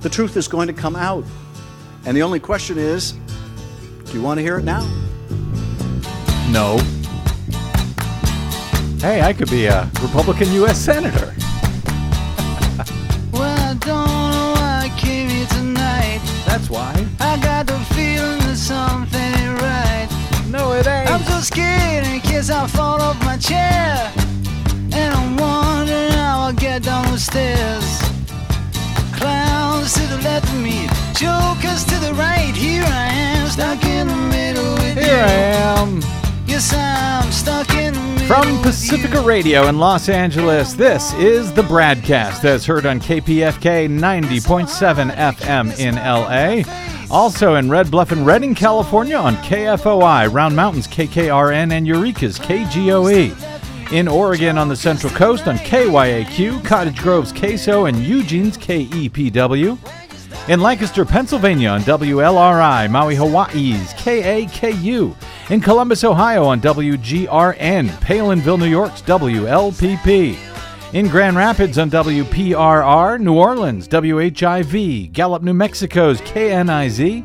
The truth is going to come out. And the only question is, do you want to hear it now? No. Hey, I could be a Republican U.S. Senator. Well, I don't know why I came here tonight. That's why. I got the feeling that something ain't right. No, it ain't. I'm so scared in case I fall off my chair. And I'm wondering how I'll get down the stairs. Clowns to the left of me, jokers to the right. Here I am, stuck in the middle with you. Here I am. Yes, I'm stuck in the middle. From Pacifica Radio in Los Angeles, this is the Bradcast, as heard on KPFK 90.7 FM in LA. Also in Red Bluff and Redding, California on KFOI, Round Mountains KKRN, and Eureka's KGOE. In Oregon on the Central Coast on KYAQ, Cottage Grove's KSO, and Eugene's KEPW. In Lancaster, Pennsylvania on WLRI, Maui, Hawaii's KAKU. In Columbus, Ohio on WGRN, Palinville, New York's WLPP. In Grand Rapids on WPRR, New Orleans, WHIV, Gallup, New Mexico's KNIZ.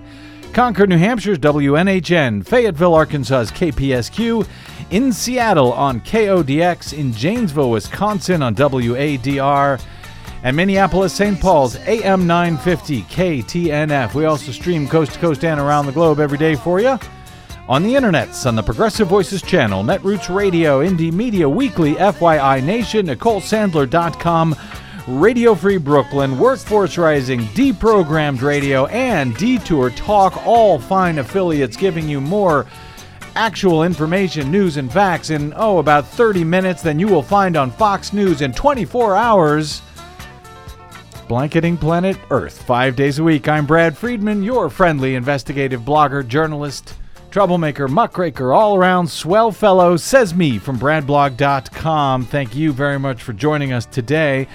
Concord, New Hampshire's WNHN, Fayetteville, Arkansas's KPSQ, in Seattle on KODX, in Janesville, Wisconsin on WADR, and Minneapolis, St. Paul's AM 950 KTNF. We also stream coast to coast and around the globe every day for you on the internets, on the Progressive Voices Channel, Netroots Radio, Indie Media Weekly, FYI Nation, NicoleSandler.com, Radio Free Brooklyn, Workforce Rising, Deprogrammed Radio, and Detour Talk, all fine affiliates giving you more actual information, news, and facts in, about 30 minutes than you will find on Fox News in 24 hours. Blanketing planet Earth 5 days a week. I'm Brad Friedman, your friendly investigative blogger, journalist, troublemaker, muckraker, all-around swell fellow, says me from bradblog.com. Thank you very much for joining us today.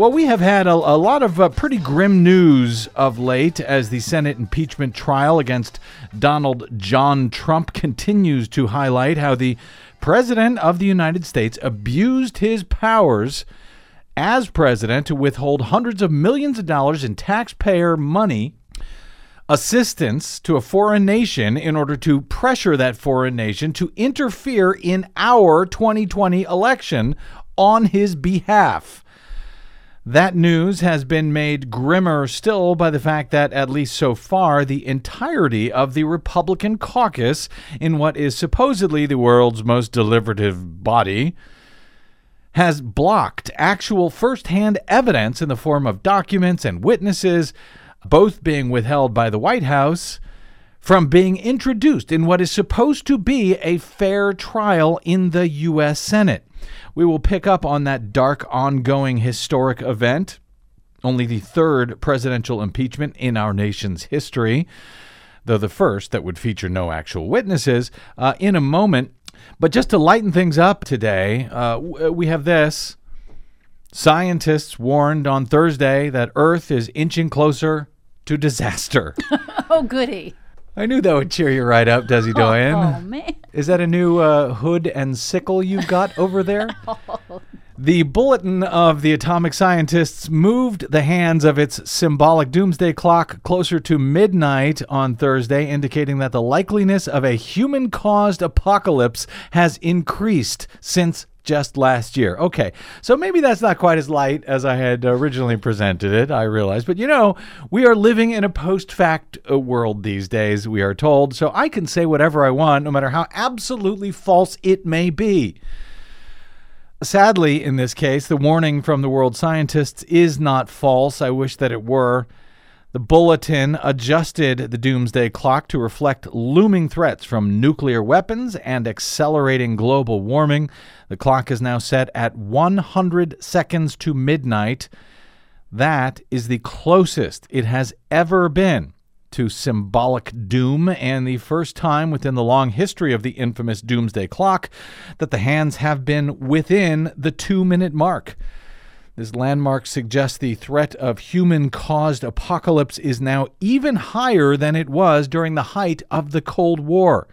We have had a lot of pretty grim news of late as the Senate impeachment trial against Donald John Trump continues to highlight how the President of the United States abused his powers as president to withhold hundreds of millions of dollars in taxpayer money, assistance to a foreign nation in order to pressure that foreign nation to interfere in our 2020 election on his behalf. That news has been made grimmer still by the fact that, at least so far, the entirety of the Republican caucus in what is supposedly the world's most deliberative body has blocked actual firsthand evidence in the form of documents and witnesses, both being withheld by the White House, from being introduced in what is supposed to be a fair trial in the U.S. Senate. We will pick up on that dark, ongoing, historic event, only the third presidential impeachment in our nation's history, though the first that would feature no actual witnesses, in a moment. But just to lighten things up today, we have this. Scientists warned on Thursday that Earth is inching closer to disaster. Oh, goody. I knew that would cheer you right up, Desi Doyen. Oh, man. Is that a new hood and sickle you've got over there? Oh. The Bulletin of the Atomic Scientists moved the hands of its symbolic doomsday clock closer to midnight on Thursday, indicating that the likeliness of a human-caused apocalypse has increased since just last year. Okay, so maybe that's not quite as light as I had originally presented it, I realize. But, we are living in a post-fact world these days, we are told. So I can say whatever I want, no matter how absolutely false it may be. Sadly, in this case, the warning from the world scientists is not false. I wish that it were. The Bulletin adjusted the doomsday clock to reflect looming threats from nuclear weapons and accelerating global warming. The clock is now set at 100 seconds to midnight. That is the closest it has ever been to symbolic doom, and the first time within the long history of the infamous doomsday clock that the hands have been within the 2-minute mark. This landmark suggests the threat of human-caused apocalypse is now even higher than it was during the height of the Cold War.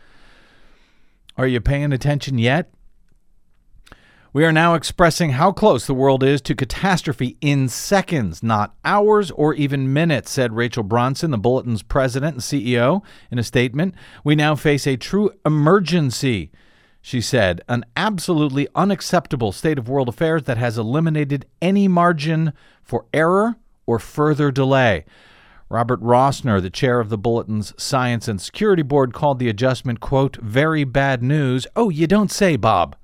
Are you paying attention yet? We are now expressing how close the world is to catastrophe in seconds, not hours or even minutes, said Rachel Bronson, the Bulletin's president and CEO, in a statement. We now face a true emergency, she said, an absolutely unacceptable state of world affairs that has eliminated any margin for error or further delay. Robert Rossner, the chair of the Bulletin's Science and Security Board, called the adjustment, quote, very bad news. Oh, you don't say, Bob.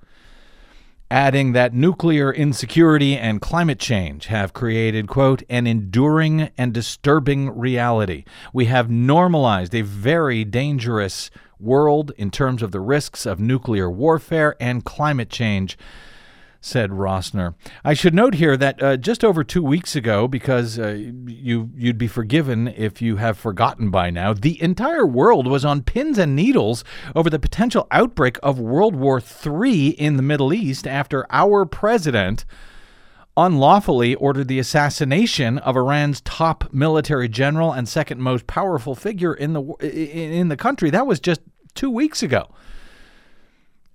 Adding that nuclear insecurity and climate change have created, quote, an enduring and disturbing reality. We have normalized a very dangerous world in terms of the risks of nuclear warfare and climate change, said Rossner. I should note here that just over 2 weeks ago, because you'd be forgiven if you have forgotten by now, the entire world was on pins and needles over the potential outbreak of World War III in the Middle East after our president unlawfully ordered the assassination of Iran's top military general and second most powerful figure in the country. That was just 2 weeks ago.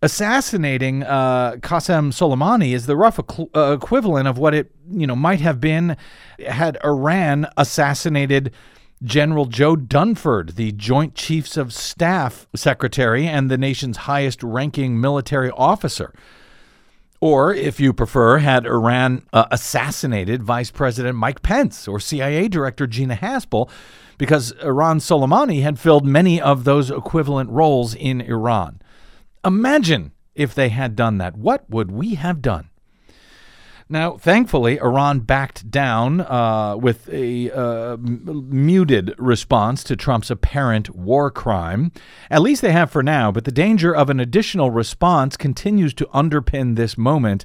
Assassinating Qasem Soleimani is the rough equivalent of what it might have been had Iran assassinated General Joe Dunford, the Joint Chiefs of Staff Secretary and the nation's highest-ranking military officer. Or, if you prefer, had Iran assassinated Vice President Mike Pence or CIA Director Gina Haspel, because Iran Soleimani had filled many of those equivalent roles in Iran. Imagine if they had done that. What would we have done? Now, thankfully, Iran backed down with a muted response to Trump's apparent war crime. At least they have for now, but the danger of an additional response continues to underpin this moment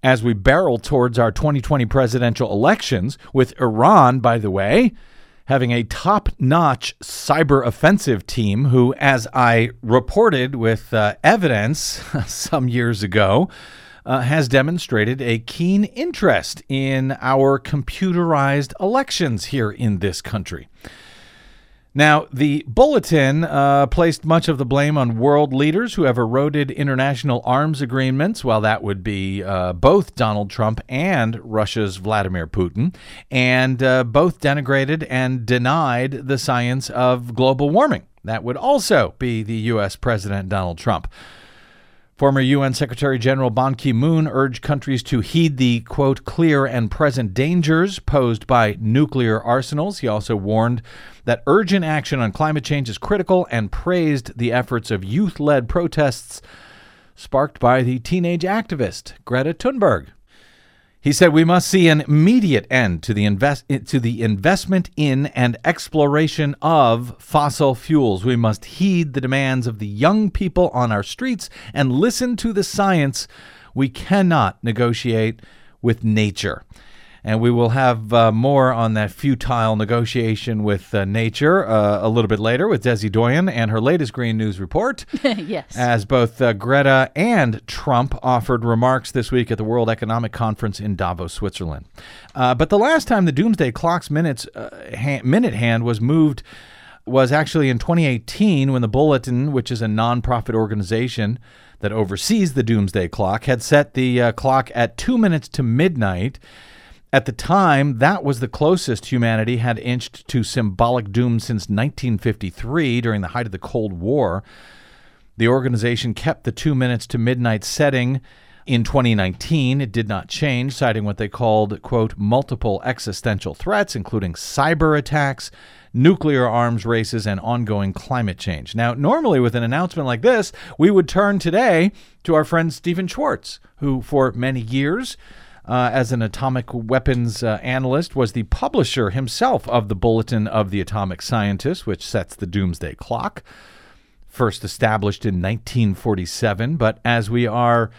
as we barrel towards our 2020 presidential elections, with Iran, by the way, having a top-notch cyber offensive team who, as I reported with evidence some years ago, has demonstrated a keen interest in our computerized elections here in this country. Now, the Bulletin placed much of the blame on world leaders who have eroded international arms agreements. Well, that would be both Donald Trump and Russia's Vladimir Putin, and both denigrated and denied the science of global warming. That would also be the U.S. President Donald Trump. Former UN Secretary General Ban Ki-moon urged countries to heed the, quote, clear and present dangers posed by nuclear arsenals. He also warned that urgent action on climate change is critical and praised the efforts of youth-led protests sparked by the teenage activist Greta Thunberg. He said we must see an immediate end to the investment in and exploration of fossil fuels. We must heed the demands of the young people on our streets and listen to the science. We cannot negotiate with nature. And we will have more on that futile negotiation with nature a little bit later with Desi Doyen and her latest Green News report. Yes. As both Greta and Trump offered remarks this week at the World Economic Conference in Davos, Switzerland. But the last time the doomsday clock's minute hand was moved was actually in 2018, when the Bulletin, which is a nonprofit organization that oversees the doomsday clock, had set the clock at 2 minutes to midnight. At the time, that was the closest humanity had inched to symbolic doom since 1953, during the height of the Cold War. The organization kept the 2 minutes to midnight setting in 2019. It did not change, citing what they called, quote, multiple existential threats, including cyber attacks, nuclear arms races, and ongoing climate change. Now, normally with an announcement like this, we would turn today to our friend Stephen Schwartz, who for many years, as an atomic weapons analyst, was the publisher himself of the Bulletin of the Atomic Scientists, which sets the doomsday clock, first established in 1947. But as we are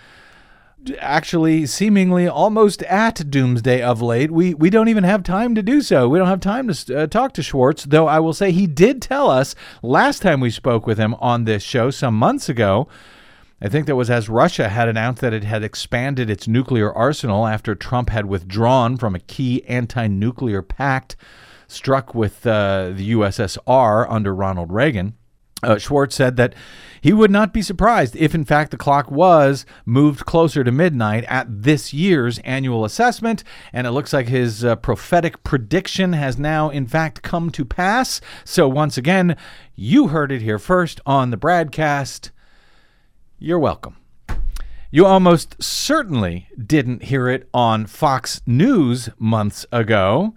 actually seemingly almost at doomsday of late, we don't even have time to do so. We don't have time to talk to Schwartz, though I will say he did tell us last time we spoke with him on this show some months ago, I think that was as Russia had announced that it had expanded its nuclear arsenal after Trump had withdrawn from a key anti-nuclear pact struck with the USSR under Ronald Reagan. Schwartz said that he would not be surprised if, in fact, the clock was moved closer to midnight at this year's annual assessment. And it looks like his prophetic prediction has now, in fact, come to pass. So once again, you heard it here first on the Bradcast. You're welcome. You almost certainly didn't hear it on Fox News months ago.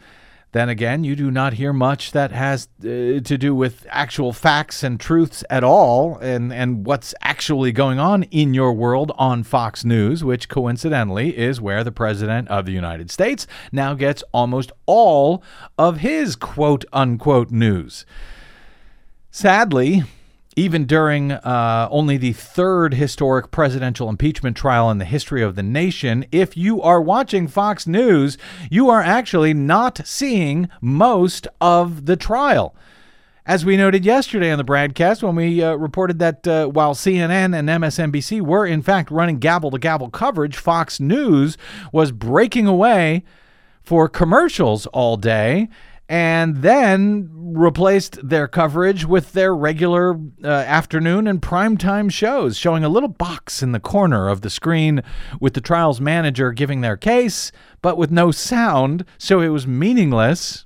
Then again, you do not hear much that has to do with actual facts and truths at all, and what's actually going on in your world on Fox News, which coincidentally is where the President of the United States now gets almost all of his quote-unquote news. Sadly, even during only the third historic presidential impeachment trial in the history of the nation, if you are watching Fox News, you are actually not seeing most of the trial. As we noted yesterday on the broadcast when we reported that while CNN and MSNBC were in fact running gavel-to-gavel coverage, Fox News was breaking away for commercials all day, and then replaced their coverage with their regular afternoon and primetime shows, showing a little box in the corner of the screen with the trials manager giving their case, but with no sound, so it was meaningless.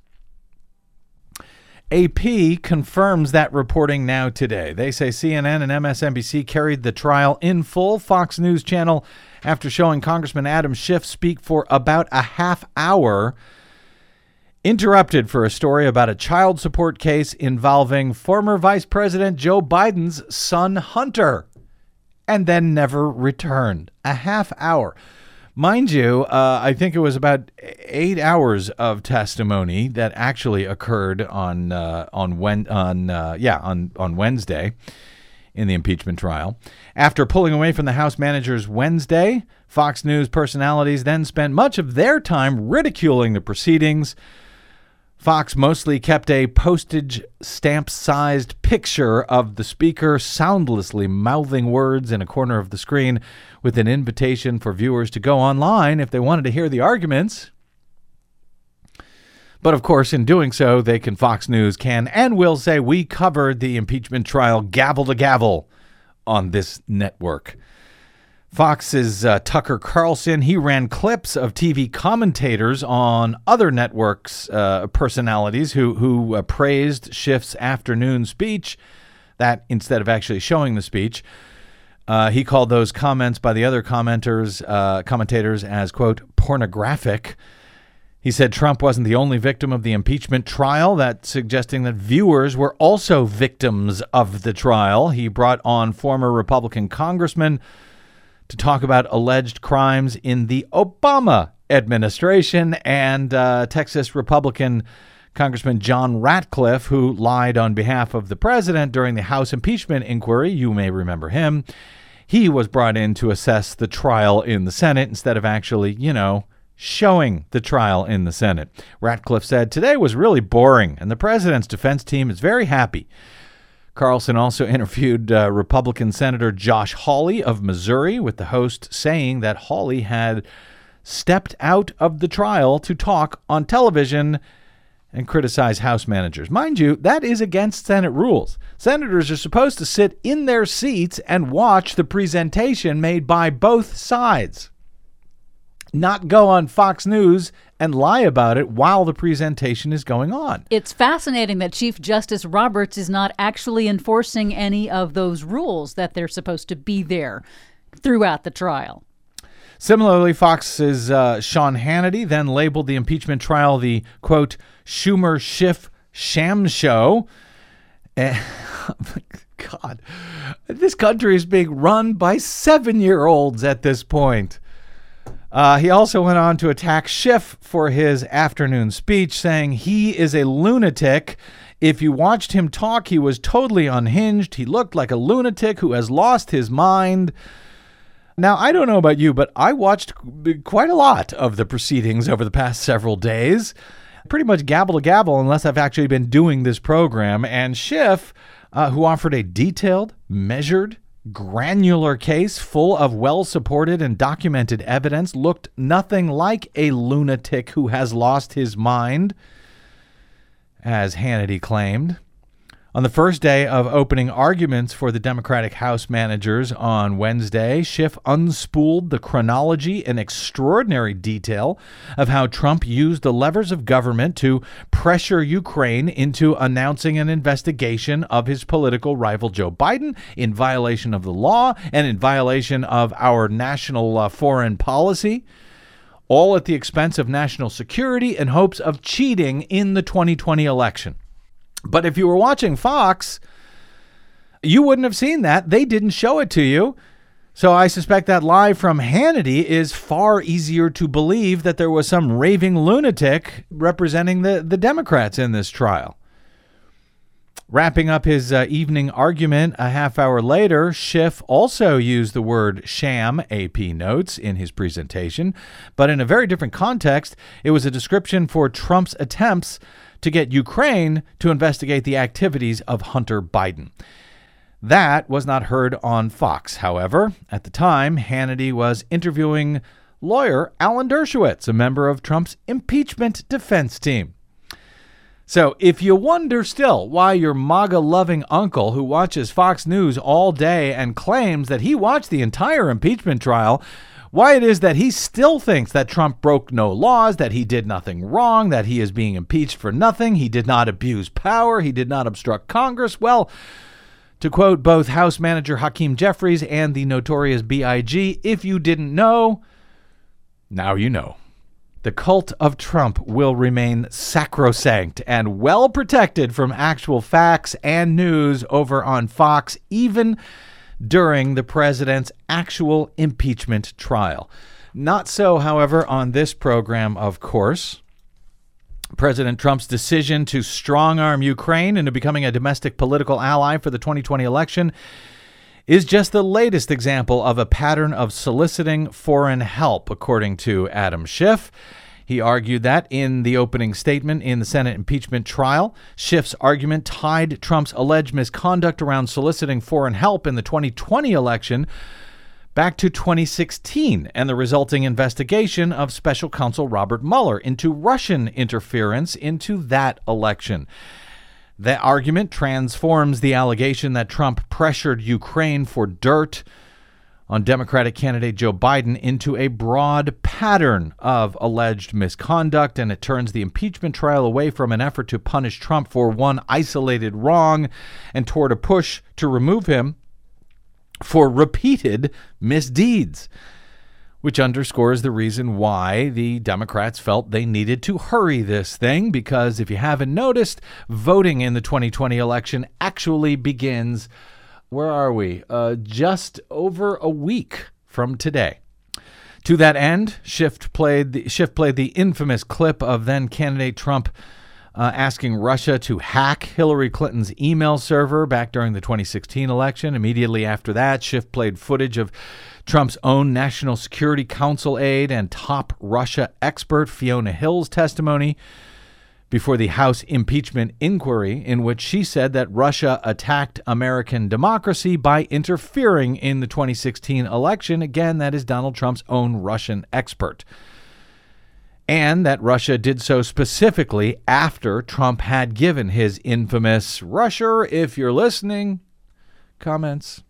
AP confirms that reporting now today. They say CNN and MSNBC carried the trial in full. Fox News Channel, after showing Congressman Adam Schiff speak for about a half hour, interrupted for a story about a child support case involving former Vice President Joe Biden's son Hunter, and then never returned. A half hour. Mind you, I think it was about 8 hours of testimony that actually occurred on Wednesday in the impeachment trial. After pulling away from the House managers Wednesday, Fox News personalities then spent much of their time ridiculing the proceedings. Fox mostly kept a postage stamp-sized picture of the speaker soundlessly mouthing words in a corner of the screen with an invitation for viewers to go online if they wanted to hear the arguments. But of course, in doing so, Fox News can and will say, we covered the impeachment trial gavel to gavel on this network. Fox's Tucker Carlson, he ran clips of TV commentators on other networks' personalities who praised Schiff's afternoon speech. That, instead of actually showing the speech, he called those comments by the other commentators as, quote, pornographic. He said Trump wasn't the only victim of the impeachment trial, that suggesting that viewers were also victims of the trial. He brought on former Republican congressman to talk about alleged crimes in the Obama administration, and Texas Republican Congressman John Ratcliffe, who lied on behalf of the president during the House impeachment inquiry. You may remember him. He was brought in to assess the trial in the Senate instead of actually, showing the trial in the Senate. Ratcliffe said, today was really boring, and the president's defense team is very happy. Carlson also interviewed Republican Senator Josh Hawley of Missouri, with the host saying that Hawley had stepped out of the trial to talk on television and criticize House managers. Mind you, that is against Senate rules. Senators are supposed to sit in their seats and watch the presentation made by both sides, not go on Fox News and lie about it while the presentation is going on. It's fascinating that Chief Justice Roberts is not actually enforcing any of those rules that they're supposed to be there throughout the trial. Similarly, Fox's Sean Hannity then labeled the impeachment trial the, quote, Schumer-Schiff sham show. God, this country is being run by 7-year-olds at this point. He also went on to attack Schiff for his afternoon speech, saying he is a lunatic. If you watched him talk, he was totally unhinged. He looked like a lunatic who has lost his mind. Now, I don't know about you, but I watched quite a lot of the proceedings over the past several days, pretty much gavel to gavel, unless I've actually been doing this program. And Schiff, who offered a detailed, measured, granular case full of well-supported and documented evidence, looked nothing like a lunatic who has lost his mind, as Hannity claimed. On the first day of opening arguments for the Democratic House managers on Wednesday, Schiff unspooled the chronology in extraordinary detail of how Trump used the levers of government to pressure Ukraine into announcing an investigation of his political rival Joe Biden in violation of the law and in violation of our national foreign policy, all at the expense of national security in hopes of cheating in the 2020 election. But if you were watching Fox, you wouldn't have seen that. They didn't show it to you. So I suspect that lie from Hannity is far easier to believe, that there was some raving lunatic representing the Democrats in this trial. Wrapping up his evening argument a half hour later, Schiff also used the word sham, AP notes, in his presentation, but in a very different context. It was a description for Trump's attempts to get Ukraine to investigate the activities of Hunter Biden. That was not heard on Fox, however. At the time, Hannity was interviewing lawyer Alan Dershowitz, a member of Trump's impeachment defense team. So if you wonder still why your MAGA-loving uncle who watches Fox News all day and claims that he watched the entire impeachment trial, why it is that he still thinks that Trump broke no laws, that he did nothing wrong, that he is being impeached for nothing, he did not abuse power, he did not obstruct Congress. Well, to quote both House Manager Hakeem Jeffries and the notorious B.I.G., if you didn't know, now you know. The cult of Trump will remain sacrosanct and well protected from actual facts and news over on Fox, even during the president's actual impeachment trial. Not so, however, on this program, of course. President Trump's decision to strong-arm Ukraine into becoming a domestic political ally for the 2020 election is just the latest example of a pattern of soliciting foreign help, according to Adam Schiff. He argued that in the opening statement in the Senate impeachment trial, Schiff's argument tied Trump's alleged misconduct around soliciting foreign help in the 2020 election back to 2016 and the resulting investigation of special counsel Robert Mueller into Russian interference into that election. The argument transforms the allegation that Trump pressured Ukraine for dirt on Democratic candidate Joe Biden into a broad pattern of alleged misconduct, and it turns the impeachment trial away from an effort to punish Trump for one isolated wrong and toward a push to remove him for repeated misdeeds, which underscores the reason why the Democrats felt they needed to hurry this thing, because if you haven't noticed, voting in the 2020 election actually begins, where are we? Just over a week from today. To that end, Schiff played the infamous clip of then-candidate Trump asking Russia to hack Hillary Clinton's email server back during the 2016 election. Immediately after that, Schiff played footage of Trump's own National Security Council aide and top Russia expert Fiona Hill's testimony before the House impeachment inquiry, in which she said that Russia attacked American democracy by interfering in the 2016 election. Again, that is Donald Trump's own Russian expert. And that Russia did so specifically after Trump had given his infamous "Russia, if you're listening" comments.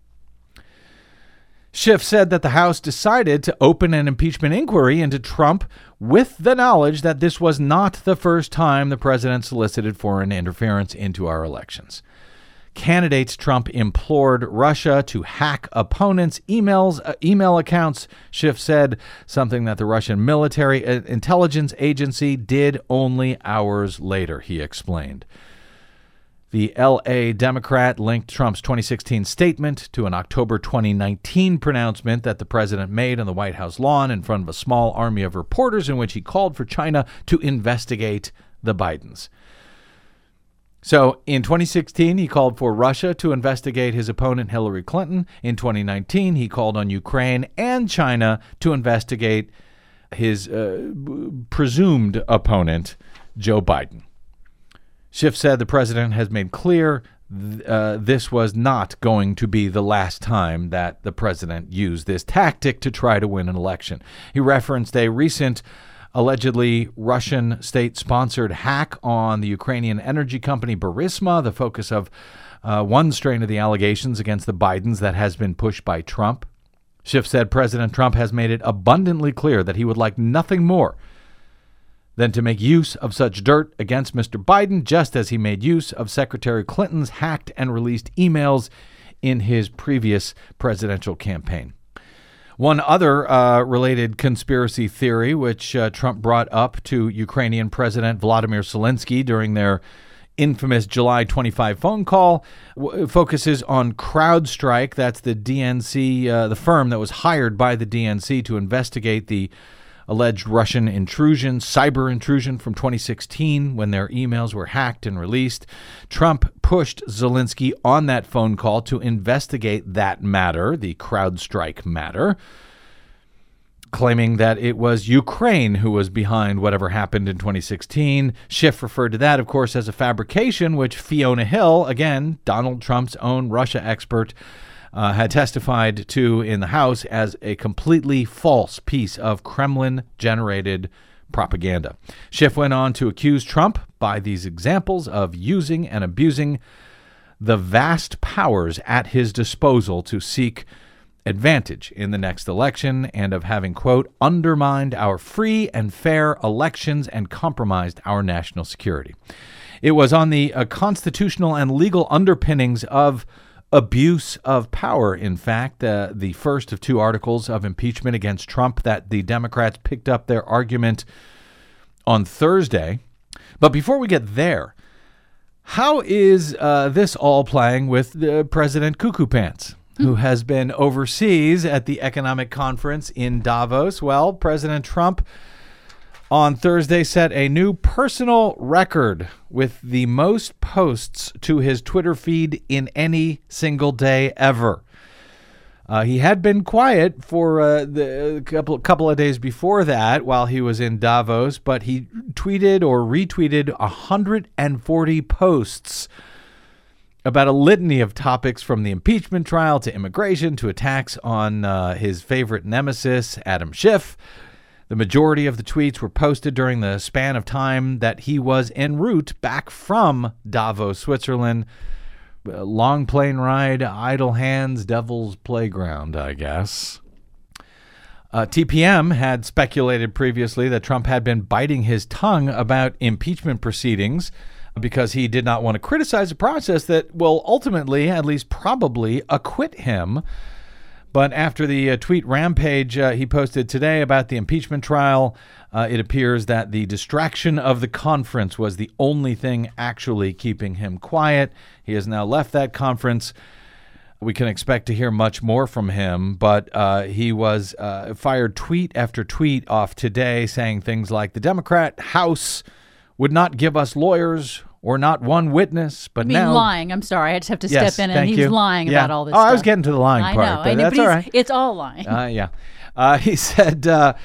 Schiff said that the House decided to open an impeachment inquiry into Trump with the knowledge that this was not the first time the president solicited foreign interference into our elections. Candidates Trump implored Russia to hack opponents' email accounts, Schiff said, something that the Russian military intelligence agency did only hours later, he explained. The L.A. Democrat linked Trump's 2016 statement to an October 2019 pronouncement that the president made on the White House lawn in front of a small army of reporters, in which he called for China to investigate the Bidens. So in 2016, he called for Russia to investigate his opponent, Hillary Clinton. In 2019, he called on Ukraine and China to investigate his presumed opponent, Joe Biden. Schiff said the president has made clear this was not going to be the last time that the president used this tactic to try to win an election. He referenced a recent allegedly Russian state-sponsored hack on the Ukrainian energy company Burisma, the focus of one strain of the allegations against the Bidens that has been pushed by Trump. Schiff said President Trump has made it abundantly clear that he would like nothing more than to make use of such dirt against Mr. Biden, just as he made use of Secretary Clinton's hacked and released emails in his previous presidential campaign. One other related conspiracy theory, which Trump brought up to Ukrainian President Volodymyr Zelensky during their infamous July 25 phone call, focuses on CrowdStrike. That's the DNC, the firm that was hired by the DNC to investigate the alleged Russian intrusion, cyber intrusion from 2016 when their emails were hacked and released. Trump pushed Zelensky on that phone call to investigate that matter, the CrowdStrike matter, claiming that it was Ukraine who was behind whatever happened in 2016. Schiff referred to that, of course, as a fabrication, which Fiona Hill, again, Donald Trump's own Russia expert, had testified to in the House as a completely false piece of Kremlin-generated propaganda. Schiff went on to accuse Trump, by these examples, of using and abusing the vast powers at his disposal to seek advantage in the next election and of having, quote, undermined our free and fair elections and compromised our national security. It was on the constitutional and legal underpinnings of abuse of power, in fact, the first of two articles of impeachment against Trump that the Democrats picked up their argument on Thursday. But before we get there, how is this all playing with President Cuckoo Pants, who has been overseas at the economic conference in Davos? Well, President Trump on Thursday set a new personal record with the most posts to his Twitter feed in any single day ever. He had been quiet for a couple of days before that while he was in Davos, but he tweeted or retweeted 140 posts about a litany of topics from the impeachment trial to immigration to attacks on his favorite nemesis, Adam Schiff. The majority of the tweets were posted during the span of time that he was en route back from Davos, Switzerland. Long plane ride, idle hands, devil's playground, I guess. TPM had speculated previously that Trump had been biting his tongue about impeachment proceedings because he did not want to criticize a process that will ultimately, at least probably, acquit him. But after the tweet rampage he posted today about the impeachment trial, it appears that the distraction of the conference was the only thing actually keeping him quiet. He has now left that conference. We can expect to hear much more from him, but he was fired tweet after tweet off today saying things like, the Democrat House would not give us lawyers or not one witness, but now... He's lying. I'm sorry. I just have to step in, and he's lying about all this stuff. Oh, I was getting to the lying part. I know, but that's all right. It's all lying. He said that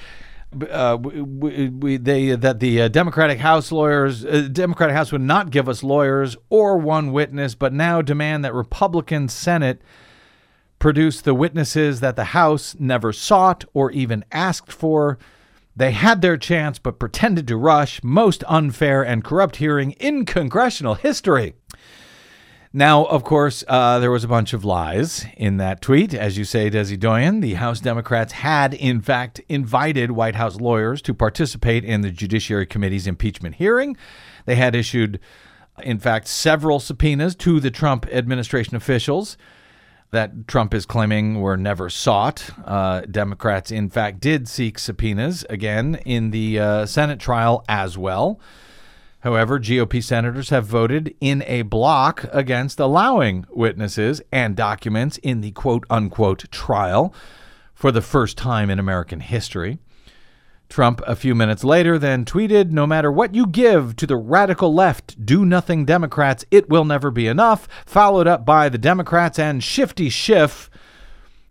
the Democratic House would not give us lawyers or one witness, but now demand that Republican Senate produce the witnesses that the House never sought or even asked for. They had their chance, but pretended to rush. Most unfair and corrupt hearing in congressional history. Now, of course, there was a bunch of lies in that tweet. As you say, Desi Doyen, the House Democrats had, in fact, invited White House lawyers to participate in the Judiciary Committee's impeachment hearing. They had issued, in fact, several subpoenas to the Trump administration officials that Trump is claiming were never sought. Democrats, in fact, did seek subpoenas, again, in the Senate trial as well. However, GOP senators have voted in a block against allowing witnesses and documents in the quote-unquote trial for the first time in American history. Trump, a few minutes later, then tweeted, no matter what you give to the radical left, do-nothing Democrats, it will never be enough, followed up by the Democrats and Shifty Schiff,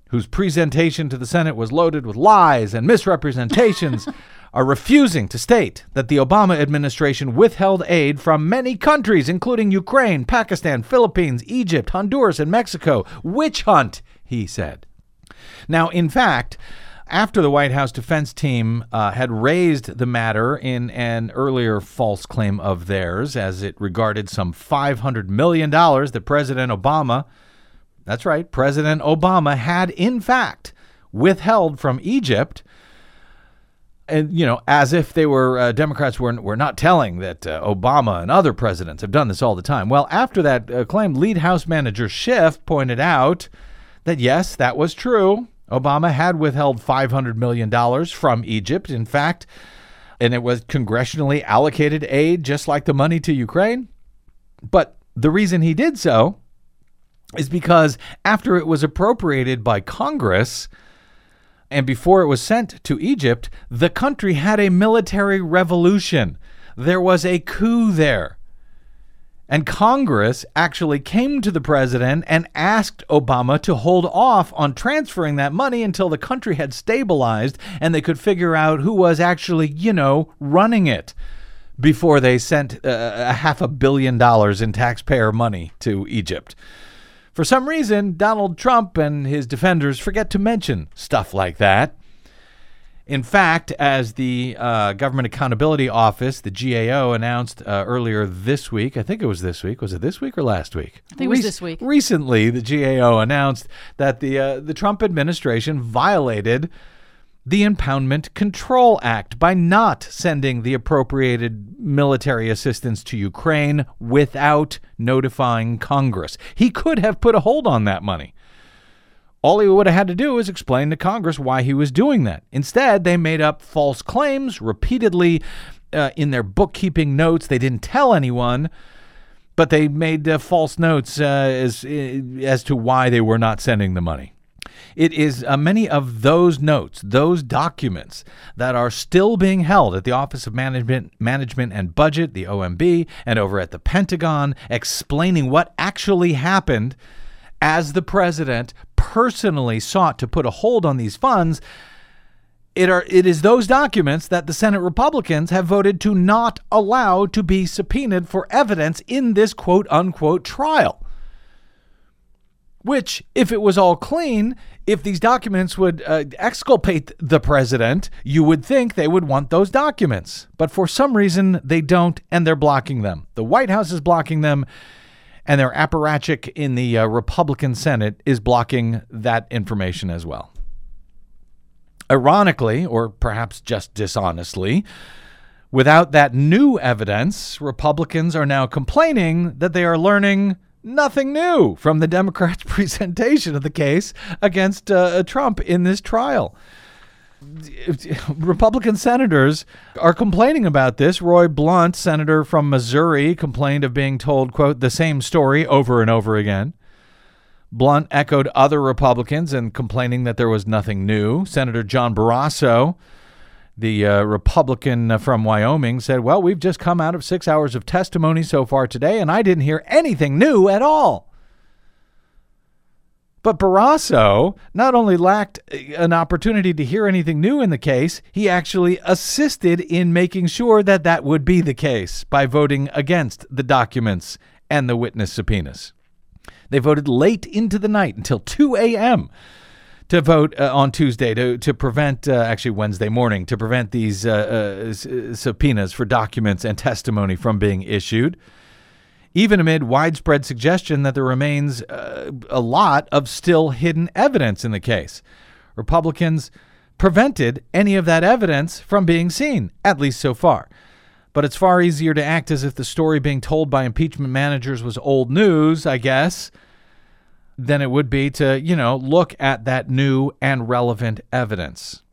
whose presentation to the Senate was loaded with lies and misrepresentations, are refusing to state that the Obama administration withheld aid from many countries, including Ukraine, Pakistan, Philippines, Egypt, Honduras, and Mexico. Witch hunt, he said. Now, in fact... after the White House defense team had raised the matter in an earlier false claim of theirs as it regarded some $500 million that President Obama, that's right, President Obama had in fact withheld from Egypt. And, you know, as if they were Democrats were not telling that Obama and other presidents have done this all the time. Well, after that claim, lead House Manager Schiff pointed out that, yes, that was true. Obama had withheld $500 million from Egypt, in fact, and it was congressionally allocated aid, just like the money to Ukraine. But the reason he did so is because after it was appropriated by Congress and before it was sent to Egypt, the country had a military revolution. There was a coup there. And Congress actually came to the president and asked Obama to hold off on transferring that money until the country had stabilized and they could figure out who was actually, you know, running it before they sent $500 million in taxpayer money to Egypt. For some reason, Donald Trump and his defenders forget to mention stuff like that. In fact, as the Government Accountability Office, the GAO, announced earlier this week, I think it was this week. Was it this week or last week? I think it was this week. Recently, the GAO announced that the Trump administration violated the Impoundment Control Act by not sending the appropriated military assistance to Ukraine without notifying Congress. He could have put a hold on that money. All he would have had to do is explain to Congress why he was doing that. Instead, they made up false claims repeatedly in their bookkeeping notes. They didn't tell anyone, but they made false notes as to why they were not sending the money. It is many of those notes, those documents that are still being held at the Office of Management and Budget, the OMB, and over at the Pentagon, explaining what actually happened as the president personally sought to put a hold on these funds. It is those documents that the Senate Republicans have voted to not allow to be subpoenaed for evidence in this quote-unquote trial. Which, if it was all clean, if these documents would exculpate the president, you would think they would want those documents. But for some reason, they don't, and they're blocking them. The White House is blocking them, and their apparatchik in the Republican Senate is blocking that information as well. Ironically, or perhaps just dishonestly, without that new evidence, Republicans are now complaining that they are learning nothing new from the Democrats' presentation of the case against Trump in this trial. Republican senators are complaining about this. Roy Blunt, senator from Missouri, complained of being told, quote, the same story over and over again. Blunt echoed other Republicans in complaining that there was nothing new. Senator John Barrasso, the Republican from Wyoming, said, well, we've just come out of 6 hours of testimony so far today, and I didn't hear anything new at all. But Barrasso not only lacked an opportunity to hear anything new in the case, he actually assisted in making sure that that would be the case by voting against the documents and the witness subpoenas. They voted late into the night until 2 a.m., to vote on Tuesday to prevent, actually Wednesday morning, to prevent these subpoenas for documents and testimony from being issued, even amid widespread suggestion that there remains a lot of still hidden evidence in the case. Republicans prevented any of that evidence from being seen, at least so far. But it's far easier to act as if the story being told by impeachment managers was old news, I guess, than it would be to, you know, look at that new and relevant evidence.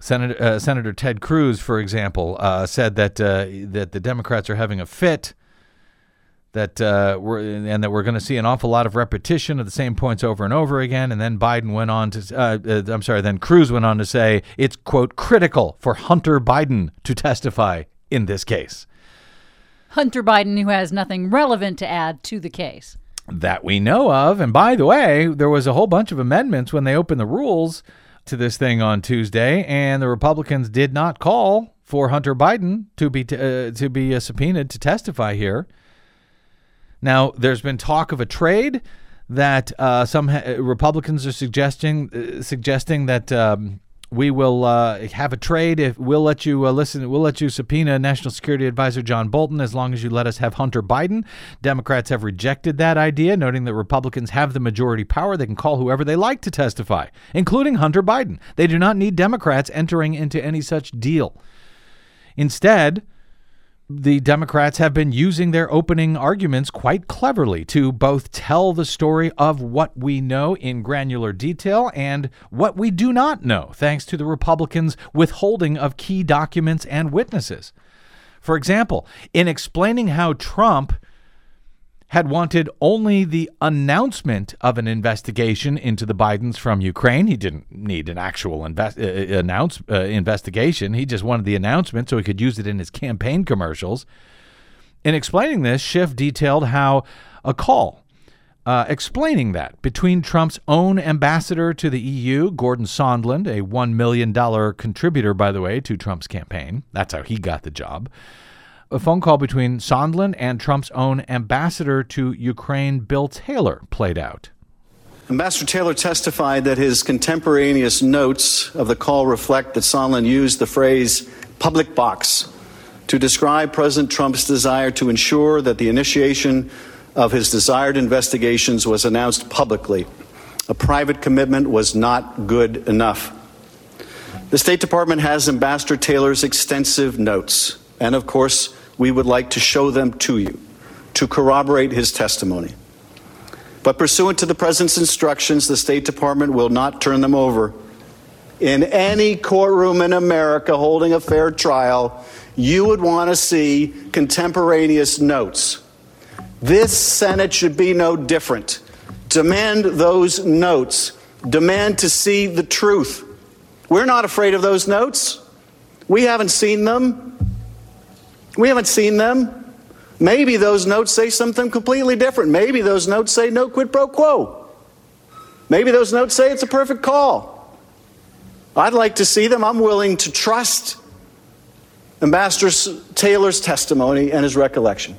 Senator Ted Cruz, for example, said that the Democrats are having a fit, that we're going to see an awful lot of repetition of the same points over and over again. And then Cruz went on to say it's, quote, critical for Hunter Biden to testify in this case. Hunter Biden, who has nothing relevant to add to the case. That we know of. And by the way, there was a whole bunch of amendments when they opened the rules to this thing on Tuesday, and the Republicans did not call for Hunter Biden to be subpoenaed to testify here. Now, there's been talk of a trade. that some Republicans are suggesting that we will have a trade. If we'll let you listen, we'll let you subpoena National Security Advisor John Bolton as long as you let us have Hunter Biden. Democrats have rejected that idea, noting that Republicans have the majority power. They can call whoever they like to testify, including Hunter Biden. They do not need Democrats entering into any such deal. Instead, the Democrats have been using their opening arguments quite cleverly to both tell the story of what we know in granular detail and what we do not know, thanks to the Republicans' withholding of key documents and witnesses. For example, in explaining how Trump had wanted only the announcement of an investigation into the Bidens from Ukraine, he didn't need an actual investigation. He just wanted the announcement so he could use it in his campaign commercials. In explaining this, Schiff detailed how a call explaining that between Trump's own ambassador to the EU, Gordon Sondland, a $1 million contributor, by the way, to Trump's campaign. That's how he got the job. A phone call between Sondland and Trump's own ambassador to Ukraine, Bill Taylor, played out. Ambassador Taylor testified that his contemporaneous notes of the call reflect that Sondland used the phrase "public box" to describe President Trump's desire to ensure that the initiation of his desired investigations was announced publicly. A private commitment was not good enough. The State Department has Ambassador Taylor's extensive notes, and of course, we would like to show them to you to corroborate his testimony. But pursuant to the President's instructions, the State Department will not turn them over. In any courtroom in America holding a fair trial, you would want to see contemporaneous notes. This Senate should be no different. Demand those notes. Demand to see the truth. We're not afraid of those notes. We haven't seen them. Maybe those notes say something completely different. Maybe those notes say no quid pro quo. Maybe those notes say it's a perfect call. I'd like to see them. I'm willing to trust Ambassador Taylor's testimony and his recollection.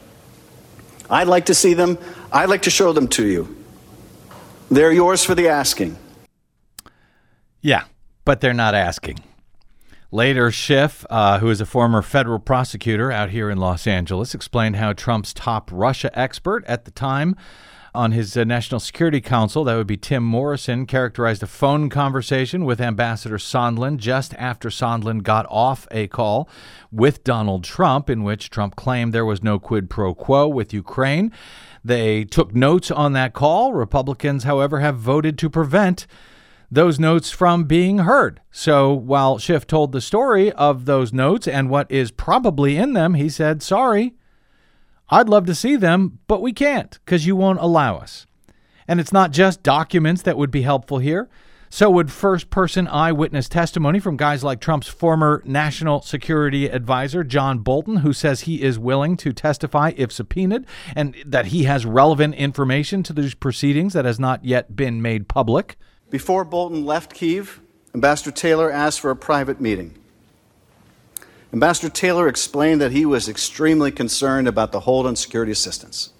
I'd like to see them. I'd like to show them to you. They're yours for the asking. Yeah, but they're not asking. Later, Schiff, who is a former federal prosecutor out here in Los Angeles, explained how Trump's top Russia expert at the time on his National Security Council, that would be Tim Morrison, characterized a phone conversation with Ambassador Sondland just after Sondland got off a call with Donald Trump, in which Trump claimed there was no quid pro quo with Ukraine. They took notes on that call. Republicans, however, have voted to prevent those notes from being heard. So while Schiff told the story of those notes and what is probably in them, he said, sorry, I'd love to see them, but we can't because you won't allow us. And it's not just documents that would be helpful here. So would first-person eyewitness testimony from guys like Trump's former National Security Advisor, John Bolton, who says he is willing to testify if subpoenaed and that he has relevant information to these proceedings that has not yet been made public. Before Bolton left Kyiv, Ambassador Taylor asked for a private meeting. Ambassador Taylor explained that he was extremely concerned about the hold on security assistance.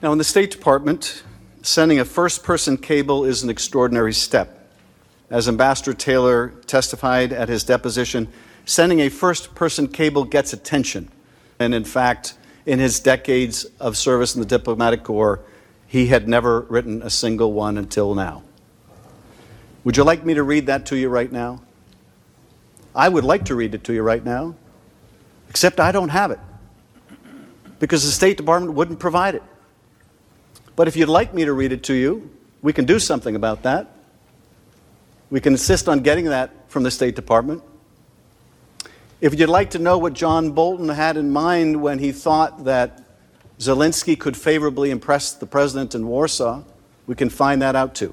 Now, in the State Department, sending a first-person cable is an extraordinary step. As Ambassador Taylor testified at his deposition, sending a first-person cable gets attention. And in fact, in his decades of service in the diplomatic corps, he had never written a single one until now. Would you like me to read that to you right now? I would like to read it to you right now, except I don't have it because the State Department wouldn't provide it. But if you'd like me to read it to you, we can do something about that. We can insist on getting that from the State Department. If you'd like to know what John Bolton had in mind when he thought that Zelensky could favorably impress the president in Warsaw, we can find that out too.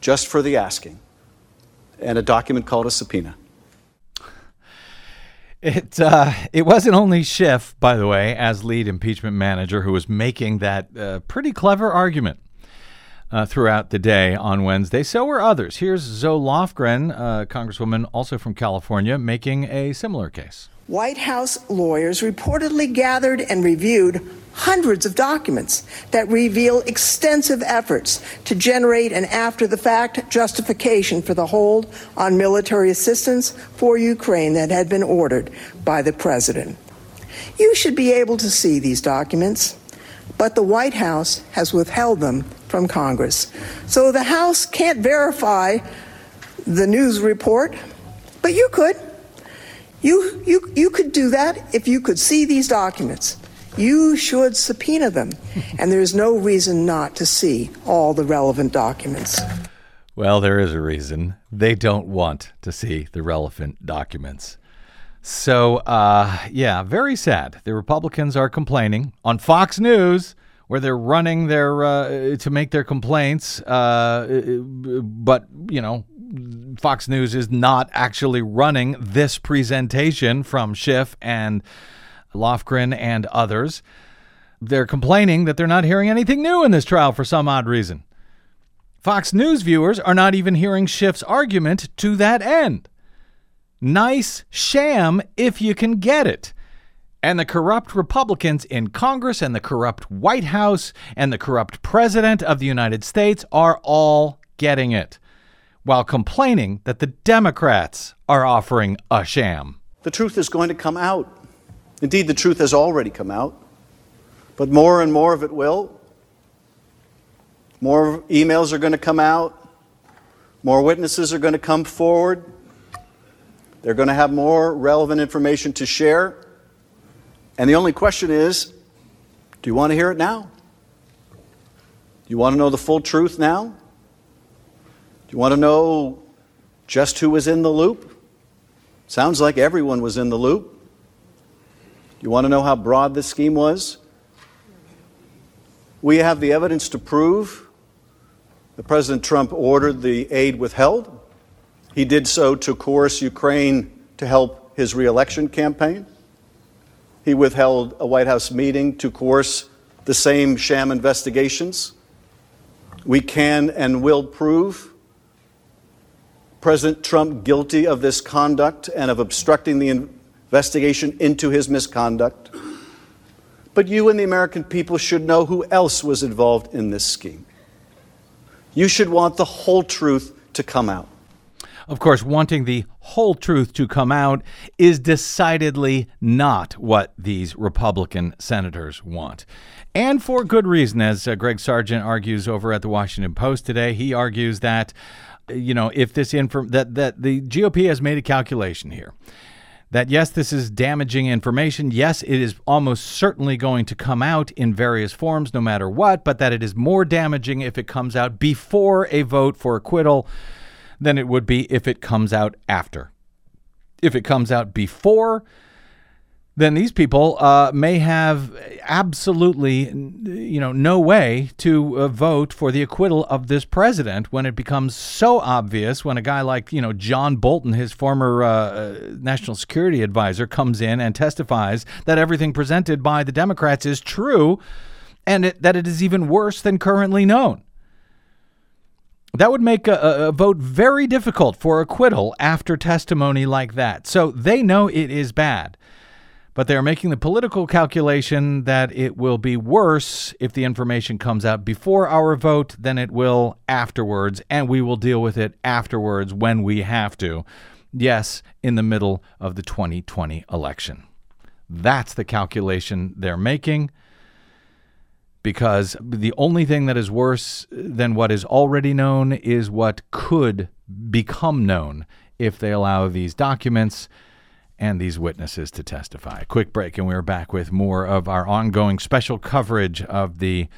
Just for the asking, and a document called a subpoena. It wasn't only Schiff, by the way, as lead impeachment manager, who was making that pretty clever argument throughout the day on Wednesday. So were others. Here's Zoe Lofgren, Congresswoman, also from California, making a similar case. White House lawyers reportedly gathered and reviewed hundreds of documents that reveal extensive efforts to generate an after-the-fact justification for the hold on military assistance for Ukraine that had been ordered by the president. You should be able to see these documents, but the White House has withheld them from Congress. So the House can't verify the news report, but you could. You could do that if you could see these documents. You should subpoena them, and there is no reason not to see all the relevant documents. Well, there is a reason. They don't want to see the relevant documents. So, yeah, very sad. The Republicans are complaining on Fox News, where they're running their to make their complaints. But, you know, Fox News is not actually running this presentation from Schiff and Lofgren and others. They're complaining that they're not hearing anything new in this trial for some odd reason. Fox News viewers are not even hearing Schiff's argument to that end. Nice sham if you can get it. And the corrupt Republicans in Congress and the corrupt White House and the corrupt President of the United States are all getting it, while complaining that the Democrats are offering a sham. The truth is going to come out. Indeed, the truth has already come out, but more and more of it will. More emails are going to come out. More witnesses are going to come forward. They're going to have more relevant information to share. And the only question is, do you want to hear it now? Do you want to know the full truth now? Do you want to know just who was in the loop? Sounds like everyone was in the loop. You want to know how broad this scheme was? We have the evidence to prove that President Trump ordered the aid withheld. He did so to coerce Ukraine to help his re-election campaign. He withheld a White House meeting to coerce the same sham investigations. We can and will prove President Trump guilty of this conduct and of obstructing the investigation into his misconduct. But you and the American people should know who else was involved in this scheme. You should want the whole truth to come out. Of course, wanting the whole truth to come out is decidedly not what these Republican senators want. And for good reason, as Greg Sargent argues over at the Washington Post today. He argues that, you know, if this that the GOP has made a calculation here, that, yes, this is damaging information. Yes, it is almost certainly going to come out in various forms no matter what, but that it is more damaging if it comes out before a vote for acquittal than it would be if it comes out after. If it comes out before, then these people may have absolutely, you know, no way to vote for the acquittal of this president when it becomes so obvious, when a guy like, you know, John Bolton, his former national security advisor, comes in and testifies that everything presented by the Democrats is true and that it is even worse than currently known. That would make a vote very difficult for acquittal after testimony like that. So they know it is bad. But they're making the political calculation that it will be worse if the information comes out before our vote than it will afterwards, and we will deal with it afterwards when we have to. Yes, in the middle of the 2020 election. That's the calculation they're making, because the only thing that is worse than what is already known is what could become known if they allow these documents and these witnesses to testify. A quick break, and we're back with more of our ongoing special coverage of the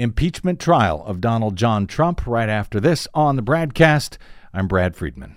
impeachment trial of Donald John Trump right after this on the Bradcast. I'm Brad Friedman.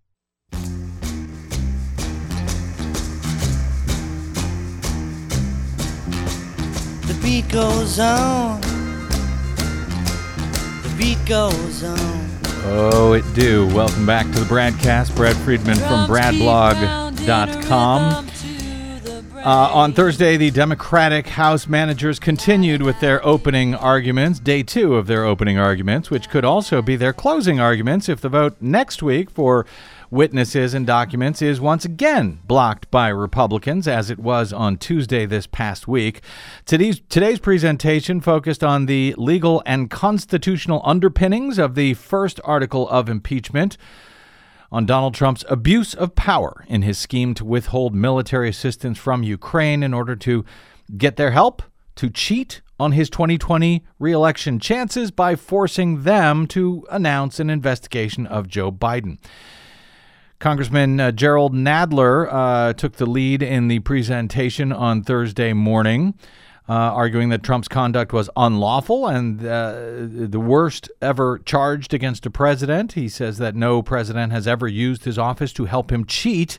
The beat goes on. The beat goes on. Oh, it do. Welcome back to the Bradcast. Brad Friedman from bradblog.com. On Thursday, the Democratic House managers continued with their opening arguments, day two of their opening arguments, which could also be their closing arguments if the vote next week for witnesses and documents is once again blocked by Republicans, as it was on Tuesday this past week. Today's presentation focused on the legal and constitutional underpinnings of the first article of impeachment, on Donald Trump's abuse of power in his scheme to withhold military assistance from Ukraine in order to get their help to cheat on his 2020 re-election chances by forcing them to announce an investigation of Joe Biden. Congressman Gerald Nadler took the lead in the presentation on Thursday morning, arguing that Trump's conduct was unlawful and the worst ever charged against a president. He says that no president has ever used his office to help him cheat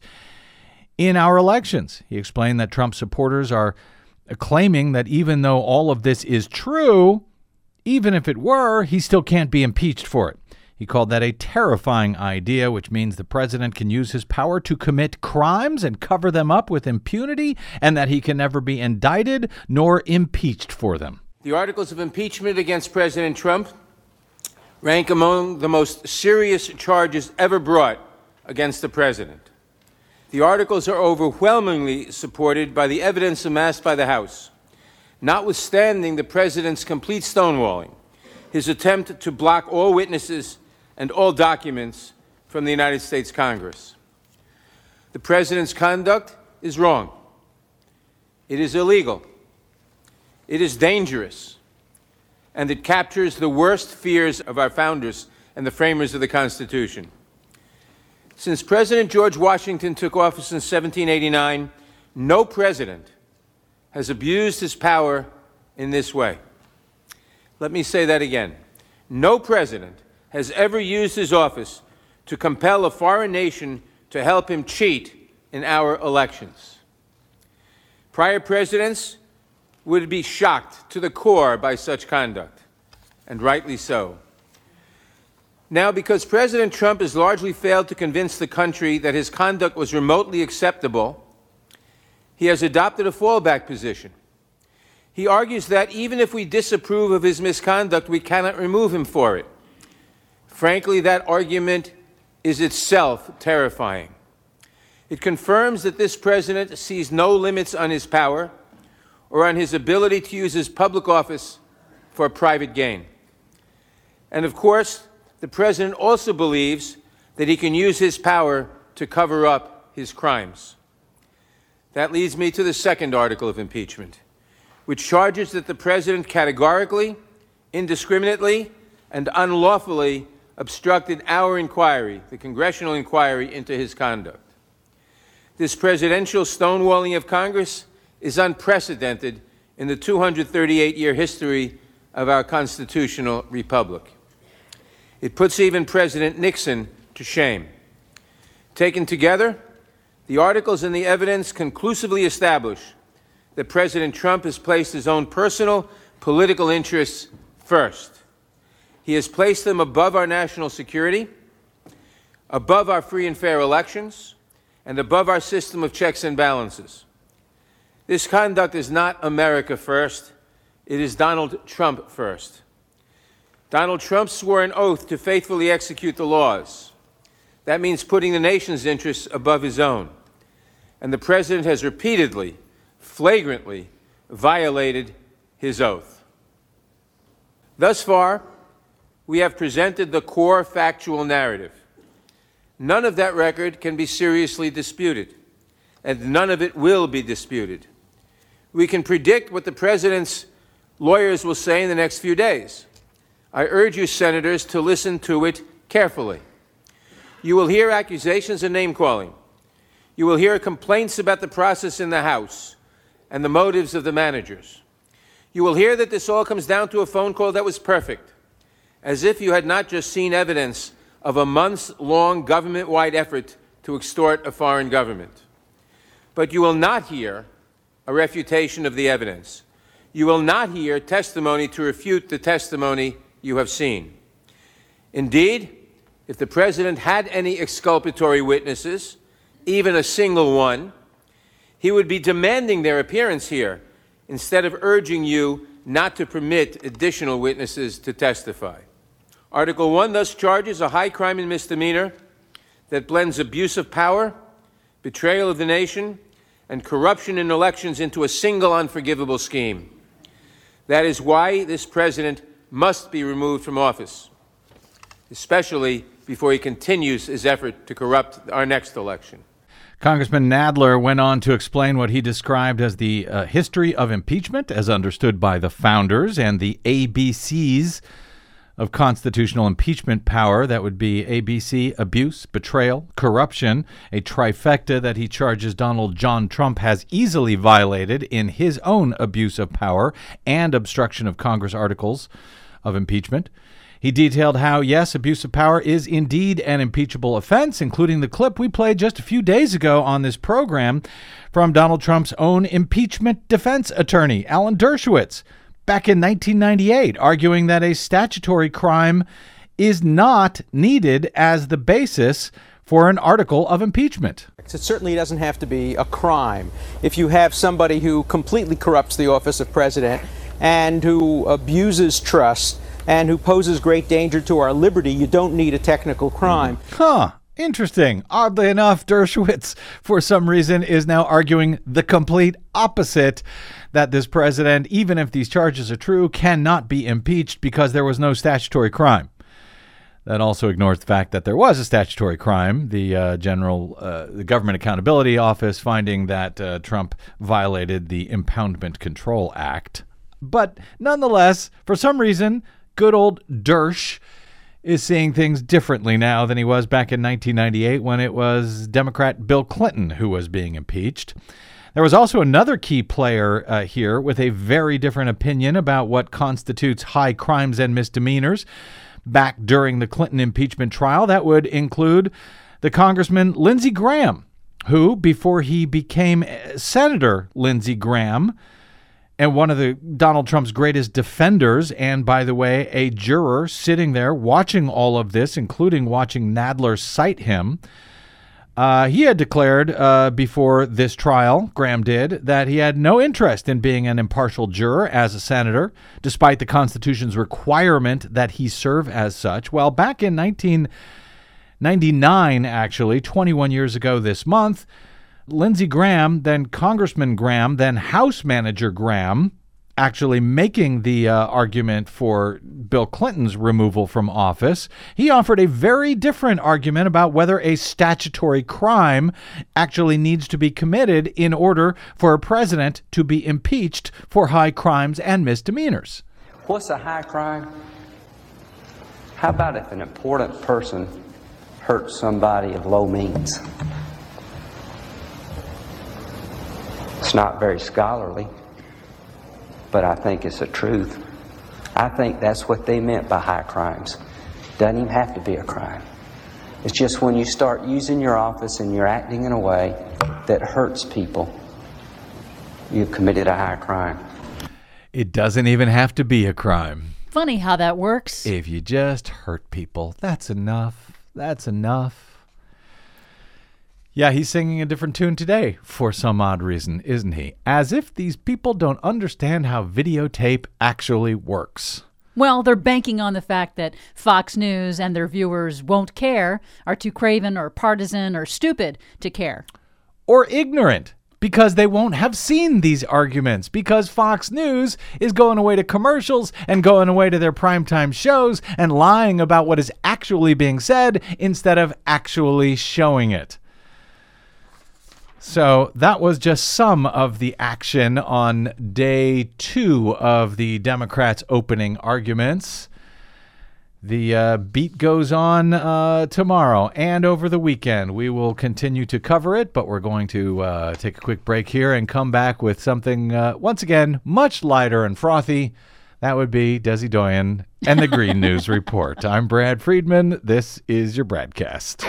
in our elections. He explained that Trump supporters are claiming that even though all of this is true, even if it were, he still can't be impeached for it. He called that a terrifying idea, which means the president can use his power to commit crimes and cover them up with impunity, and that he can never be indicted nor impeached for them. The articles of impeachment against President Trump rank among the most serious charges ever brought against the president. The articles are overwhelmingly supported by the evidence amassed by the House, notwithstanding the president's complete stonewalling, his attempt to block all witnesses and all documents from the United States Congress. The president's conduct is wrong. It is illegal. It is dangerous. And it captures the worst fears of our founders and the framers of the Constitution. Since President George Washington took office in 1789, no president has abused his power in this way. Let me say that again. No president has ever used his office to compel a foreign nation to help him cheat in our elections. Prior presidents would be shocked to the core by such conduct, and rightly so. Now, because President Trump has largely failed to convince the country that his conduct was remotely acceptable, he has adopted a fallback position. He argues that even if we disapprove of his misconduct, we cannot remove him for it. Frankly, that argument is itself terrifying. It confirms that this president sees no limits on his power or on his ability to use his public office for private gain. And of course, the president also believes that he can use his power to cover up his crimes. That leads me to the second article of impeachment, which charges that the president categorically, indiscriminately, and unlawfully obstructed our inquiry, the congressional inquiry, into his conduct. This presidential stonewalling of Congress is unprecedented in the 238-year history of our constitutional republic. It puts even President Nixon to shame. Taken together, the articles and the evidence conclusively establish that President Trump has placed his own personal political interests first. He has placed them above our national security, above our free and fair elections, and above our system of checks and balances. This conduct is not America first. It is Donald Trump first. Donald Trump swore an oath to faithfully execute the laws. That means putting the nation's interests above his own. And the president has repeatedly, flagrantly violated his oath. Thus far, we have presented the core factual narrative. None of that record can be seriously disputed, and none of it will be disputed. We can predict what the president's lawyers will say in the next few days. I urge you, senators, to listen to it carefully. You will hear accusations and name-calling. You will hear complaints about the process in the House and the motives of the managers. You will hear that this all comes down to a phone call that was perfect, as if you had not just seen evidence of a months-long government-wide effort to extort a foreign government. But you will not hear a refutation of the evidence. You will not hear testimony to refute the testimony you have seen. Indeed, if the President had any exculpatory witnesses, even a single one, he would be demanding their appearance here instead of urging you not to permit additional witnesses to testify. Article 1 thus charges a high crime and misdemeanor that blends abuse of power, betrayal of the nation, and corruption in elections into a single unforgivable scheme. That is why this President must be removed from office, especially before he continues his effort to corrupt our next election. Congressman Nadler went on to explain what he described as the history of impeachment as understood by the founders and the ABCs of constitutional impeachment power. That would be ABC, abuse, betrayal, corruption, a trifecta that he charges Donald John Trump has easily violated in his own abuse of power and obstruction of Congress articles of impeachment. He detailed how, yes, abuse of power is indeed an impeachable offense, including the clip we played just a few days ago on this program from Donald Trump's own impeachment defense attorney, Alan Dershowitz, back in 1998, arguing that a statutory crime is not needed as the basis for an article of impeachment. It certainly doesn't have to be a crime. If you have somebody who completely corrupts the office of president and who abuses trust and who poses great danger to our liberty, you don't need a technical crime. Huh. Interesting. Oddly enough, Dershowitz, for some reason, is now arguing the complete opposite, that this president, even if these charges are true, cannot be impeached because there was no statutory crime. That also ignores the fact that there was a statutory crime, the Government Accountability Office finding that Trump violated the Impoundment Control Act. But nonetheless, for some reason, good old Dersh is seeing things differently now than he was back in 1998 when it was Democrat Bill Clinton who was being impeached. There was also another key player here with a very different opinion about what constitutes high crimes and misdemeanors back during the Clinton impeachment trial. That would include the Congressman Lindsey Graham, who, before he became Senator Lindsey Graham, and one of the Donald Trump's greatest defenders, and by the way, a juror sitting there watching all of this, including watching Nadler cite him, he had declared before this trial, Graham did, that he had no interest in being an impartial juror as a senator, despite the Constitution's requirement that he serve as such. Well, back in 1999, actually, 21 years ago this month, Lindsey Graham, then Congressman Graham, then House Manager Graham, actually making the argument for Bill Clinton's removal from office, he offered a very different argument about whether a statutory crime actually needs to be committed in order for a president to be impeached for high crimes and misdemeanors. What's a high crime? How about if an important person hurts somebody of low means? It's not very scholarly, but I think it's a truth. I think that's what they meant by high crimes. Doesn't even have to be a crime. It's just when you start using your office and you're acting in a way that hurts people, you've committed a high crime. It doesn't even have to be a crime. Funny how that works. If you just hurt people, that's enough. That's enough. Yeah, he's singing a different tune today for some odd reason, isn't he? As if these people don't understand how videotape actually works. Well, they're banking on the fact that Fox News and their viewers won't care, are too craven or partisan or stupid to care. Or ignorant, because they won't have seen these arguments, because Fox News is going away to commercials and going away to their primetime shows and lying about what is actually being said instead of actually showing it. So that was just some of the action on day two of the Democrats' opening arguments. The beat goes on tomorrow and over the weekend. We will continue to cover it, but we're going to take a quick break here and come back with something, once again, much lighter and frothy. That would be Desi Doyen and the Green News Report. I'm Brad Friedman. This is your Bradcast.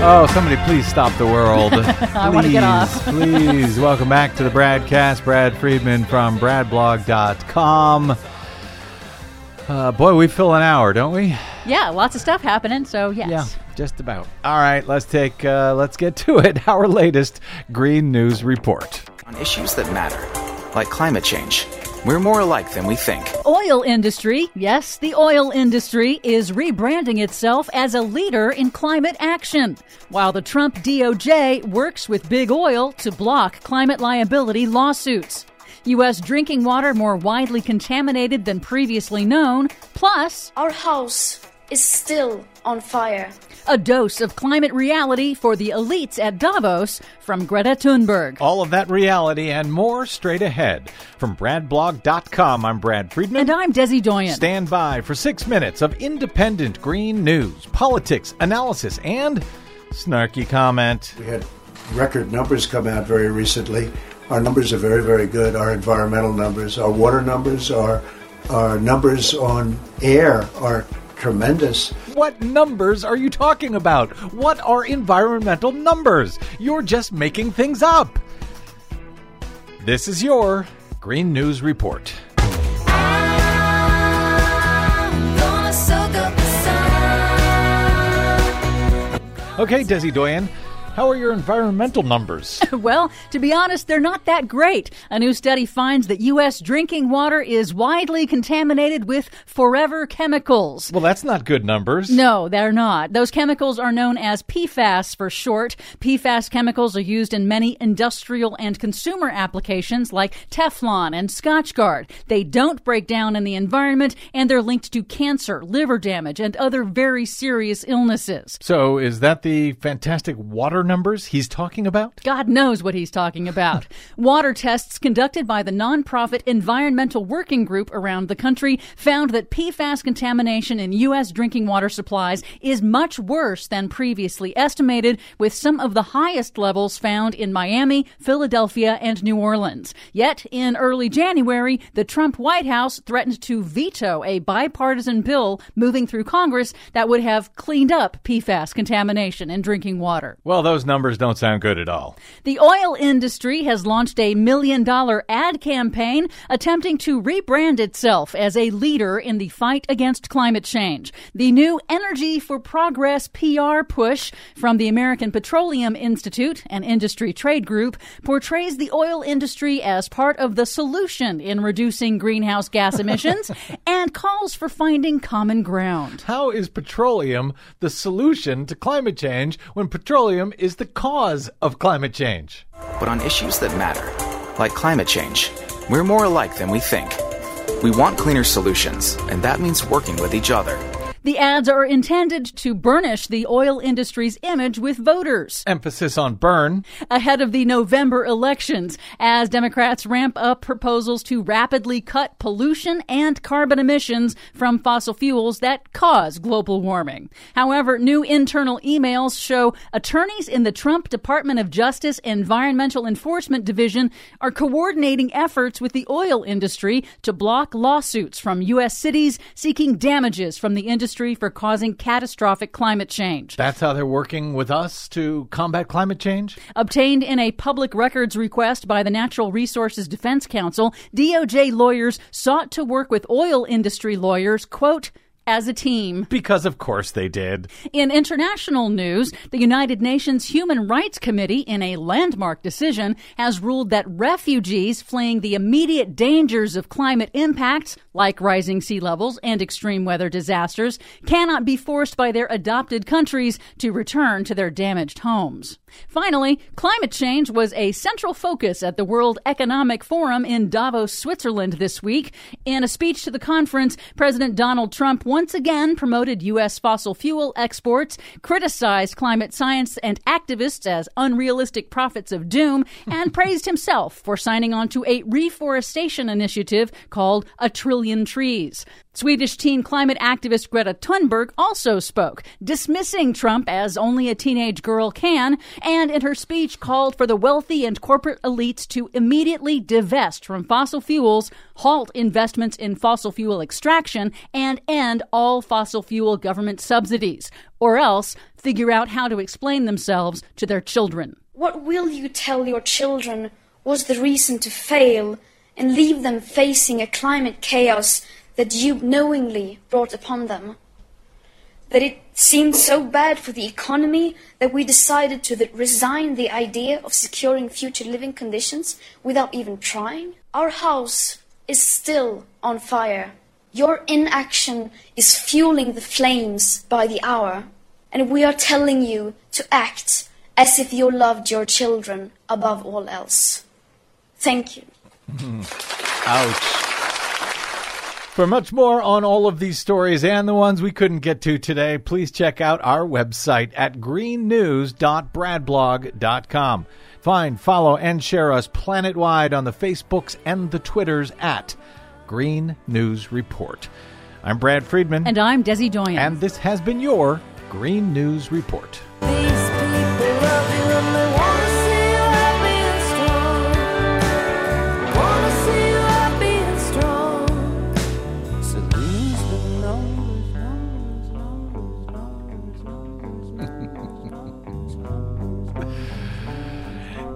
Oh, somebody please stop the world. I want to get off. Please. Welcome back to the Bradcast. Brad Friedman from bradblog.com. Boy, we fill an hour, don't we? Yeah, lots of stuff happening, so yes. Yeah, just about. All right, let's get to it. Our latest Green News Report. On issues that matter, like climate change. We're more alike than we think. Oil industry, yes, the oil industry is rebranding itself as a leader in climate action, while the Trump DOJ works with big oil to block climate liability lawsuits. U.S. drinking water more widely contaminated than previously known, plus our house is still on fire. A dose of climate reality for the elites at Davos from Greta Thunberg. All of that reality and more straight ahead. From bradblog.com, I'm Brad Friedman. And I'm Desi Doyen. Stand by for 6 minutes of independent green news, politics, analysis, and snarky comment. We had record numbers come out very recently. Our numbers are very, very good. Our environmental numbers, our water numbers, our numbers on air are tremendous. What numbers are you talking about? What are environmental numbers? You're just making things up. This is your Green News Report. Okay, Desi Doyen. How are your environmental numbers? Well, to be honest, they're not that great. A new study finds that U.S. drinking water is widely contaminated with forever chemicals. Well, that's not good numbers. No, they're not. Those chemicals are known as PFAS for short. PFAS chemicals are used in many industrial and consumer applications like Teflon and Scotchgard. They don't break down in the environment, and they're linked to cancer, liver damage, and other very serious illnesses. So is that the fantastic water numbers he's talking about? God knows what he's talking about. Water tests conducted by the nonprofit Environmental Working Group around the country found that PFAS contamination in U.S. drinking water supplies is much worse than previously estimated, with some of the highest levels found in Miami, Philadelphia, and New Orleans. Yet, in early January, the Trump White House threatened to veto a bipartisan bill moving through Congress that would have cleaned up PFAS contamination in drinking water. Well, those numbers don't sound good at all. The oil industry has launched a $1 million ad campaign attempting to rebrand itself as a leader in the fight against climate change. The new Energy for Progress PR push from the American Petroleum Institute, an industry trade group, portrays the oil industry as part of the solution in reducing greenhouse gas emissions and calls for finding common ground. How is petroleum the solution to climate change when petroleum is the cause of climate change? But on issues that matter, like climate change, we're more alike than we think. We want cleaner solutions, and that means working with each other. The ads are intended to burnish the oil industry's image with voters. Emphasis on burn. Ahead of the November elections, as Democrats ramp up proposals to rapidly cut pollution and carbon emissions from fossil fuels that cause global warming. However, new internal emails show attorneys in the Trump Department of Justice Environmental Enforcement Division are coordinating efforts with the oil industry to block lawsuits from U.S. cities seeking damages from the industry industry for causing catastrophic climate change. That's how they're working with us to combat climate change? Obtained in a public records request by the Natural Resources Defense Council, DOJ lawyers sought to work with oil industry lawyers, quote, as a team. Because of course they did. In international news, the United Nations Human Rights Committee, in a landmark decision, has ruled that refugees fleeing the immediate dangers of climate impacts, like rising sea levels and extreme weather disasters, cannot be forced by their adopted countries to return to their damaged homes. Finally, climate change was a central focus at the World Economic Forum in Davos, Switzerland this week. In a speech to the conference, President Donald Trump once again promoted U.S. fossil fuel exports, criticized climate science and activists as unrealistic prophets of doom, and praised himself for signing on to a reforestation initiative called A Trillion Trees. Swedish teen climate activist Greta Thunberg also spoke, dismissing Trump as only a teenage girl can, and in her speech called for the wealthy and corporate elites to immediately divest from fossil fuels, halt investments in fossil fuel extraction, and end all fossil fuel government subsidies, or else figure out how to explain themselves to their children. What will you tell your children was the reason to fail and leave them facing a climate chaos that you knowingly brought upon them? That it seemed so bad for the economy that we decided to resign the idea of securing future living conditions without even trying? Our house is still on fire. Your inaction is fueling the flames by the hour. And we are telling you to act as if you loved your children above all else. Thank you. Ouch. For much more on all of these stories and the ones we couldn't get to today, please check out our website at greennews.bradblog.com. Find, follow, and share us planet-wide on the Facebooks and the Twitters at Green News Report. I'm Brad Friedman. And I'm Desi Doyen. And this has been your Green News Report.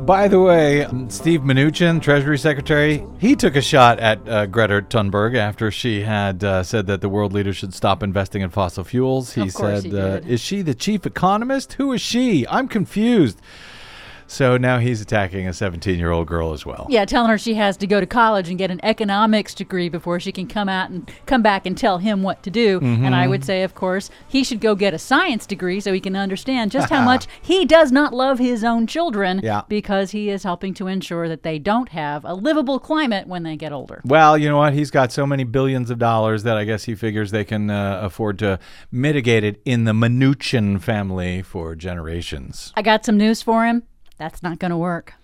By the way, Steve Mnuchin, Treasury Secretary, he took a shot at Greta Thunberg after she had said that the world leaders should stop investing in fossil fuels. He said, is she the chief economist? Who is she? I'm confused. So now he's attacking a 17-year-old girl as well. Yeah, telling her she has to go to college and get an economics degree before she can come out and come back and tell him what to do. Mm-hmm. And I would say, of course, he should go get a science degree so he can understand just how much he does not love his own children because he is helping to ensure that they don't have a livable climate when they get older. Well, you know what? He's got so many billions of dollars that I guess he figures they can afford to mitigate it in the Mnuchin family for generations. I got some news for him. That's not going to work.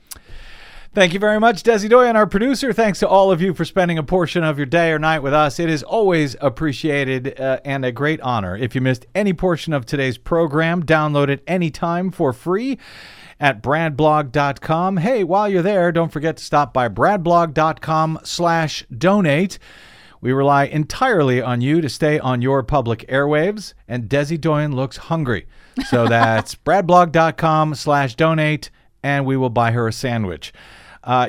Thank you very much, Desi Doyen, our producer. Thanks to all of you for spending a portion of your day or night with us. It is always appreciated and a great honor. If you missed any portion of today's program, download it anytime for free at bradblog.com. Hey, while you're there, don't forget to stop by bradblog.com/donate. We rely entirely on you to stay on your public airwaves, and Desi Doyen looks hungry. So that's bradblog.com/donate. And we will buy her a sandwich.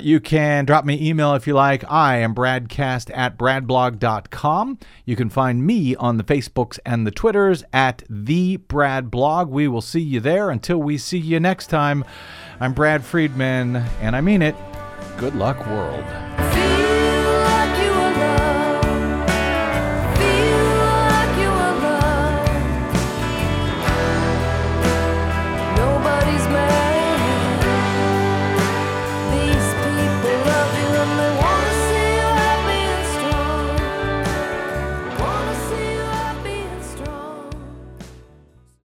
You can drop me an email if you like. I am bradcast@bradblog.com. You can find me on the Facebooks and the Twitters at The Brad Blog. We will see you there. Until we see you next time, I'm Brad Friedman, and I mean it. Good luck, world.